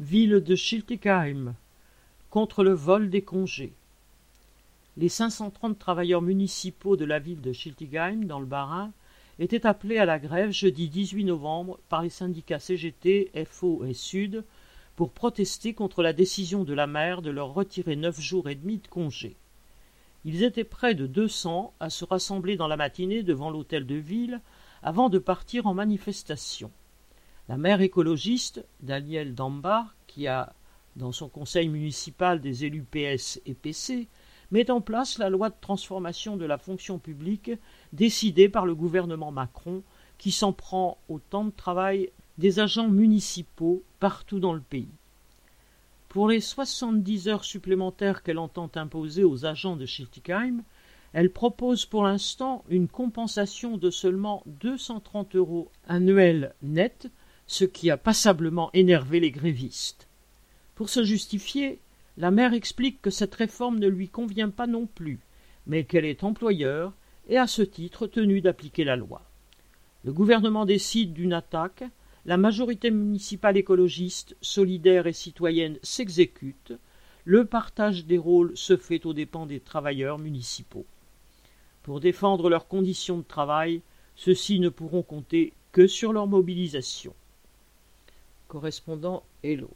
Ville de Schiltigheim, contre le vol des congés. Les 530 travailleurs municipaux de la ville de Schiltigheim, dans le Bas-Rhin, étaient appelés à la grève jeudi 18 novembre par les syndicats CGT, FO et Sud pour protester contre la décision de la maire de leur retirer 9 jours et demi de congés. Ils étaient près de 200 à se rassembler dans la matinée devant l'hôtel de ville avant de partir en manifestation. La maire écologiste, Danielle Dambach, qui a, dans son conseil municipal des élus PS et PC, met en place la loi de transformation de la fonction publique décidée par le gouvernement Macron, qui s'en prend au temps de travail des agents municipaux partout dans le pays. Pour les 70 heures supplémentaires qu'elle entend imposer aux agents de Schiltigheim, elle propose pour l'instant une compensation de seulement 230 € annuels nets, ce qui a passablement énervé les grévistes. Pour se justifier, la maire explique que cette réforme ne lui convient pas non plus, mais qu'elle est employeur et à ce titre tenue d'appliquer la loi. Le gouvernement décide d'une attaque, la majorité municipale écologiste, solidaire et citoyenne s'exécute, le partage des rôles se fait aux dépens des travailleurs municipaux. Pour défendre leurs conditions de travail, ceux-ci ne pourront compter que sur leur mobilisation. Correspondant Hello.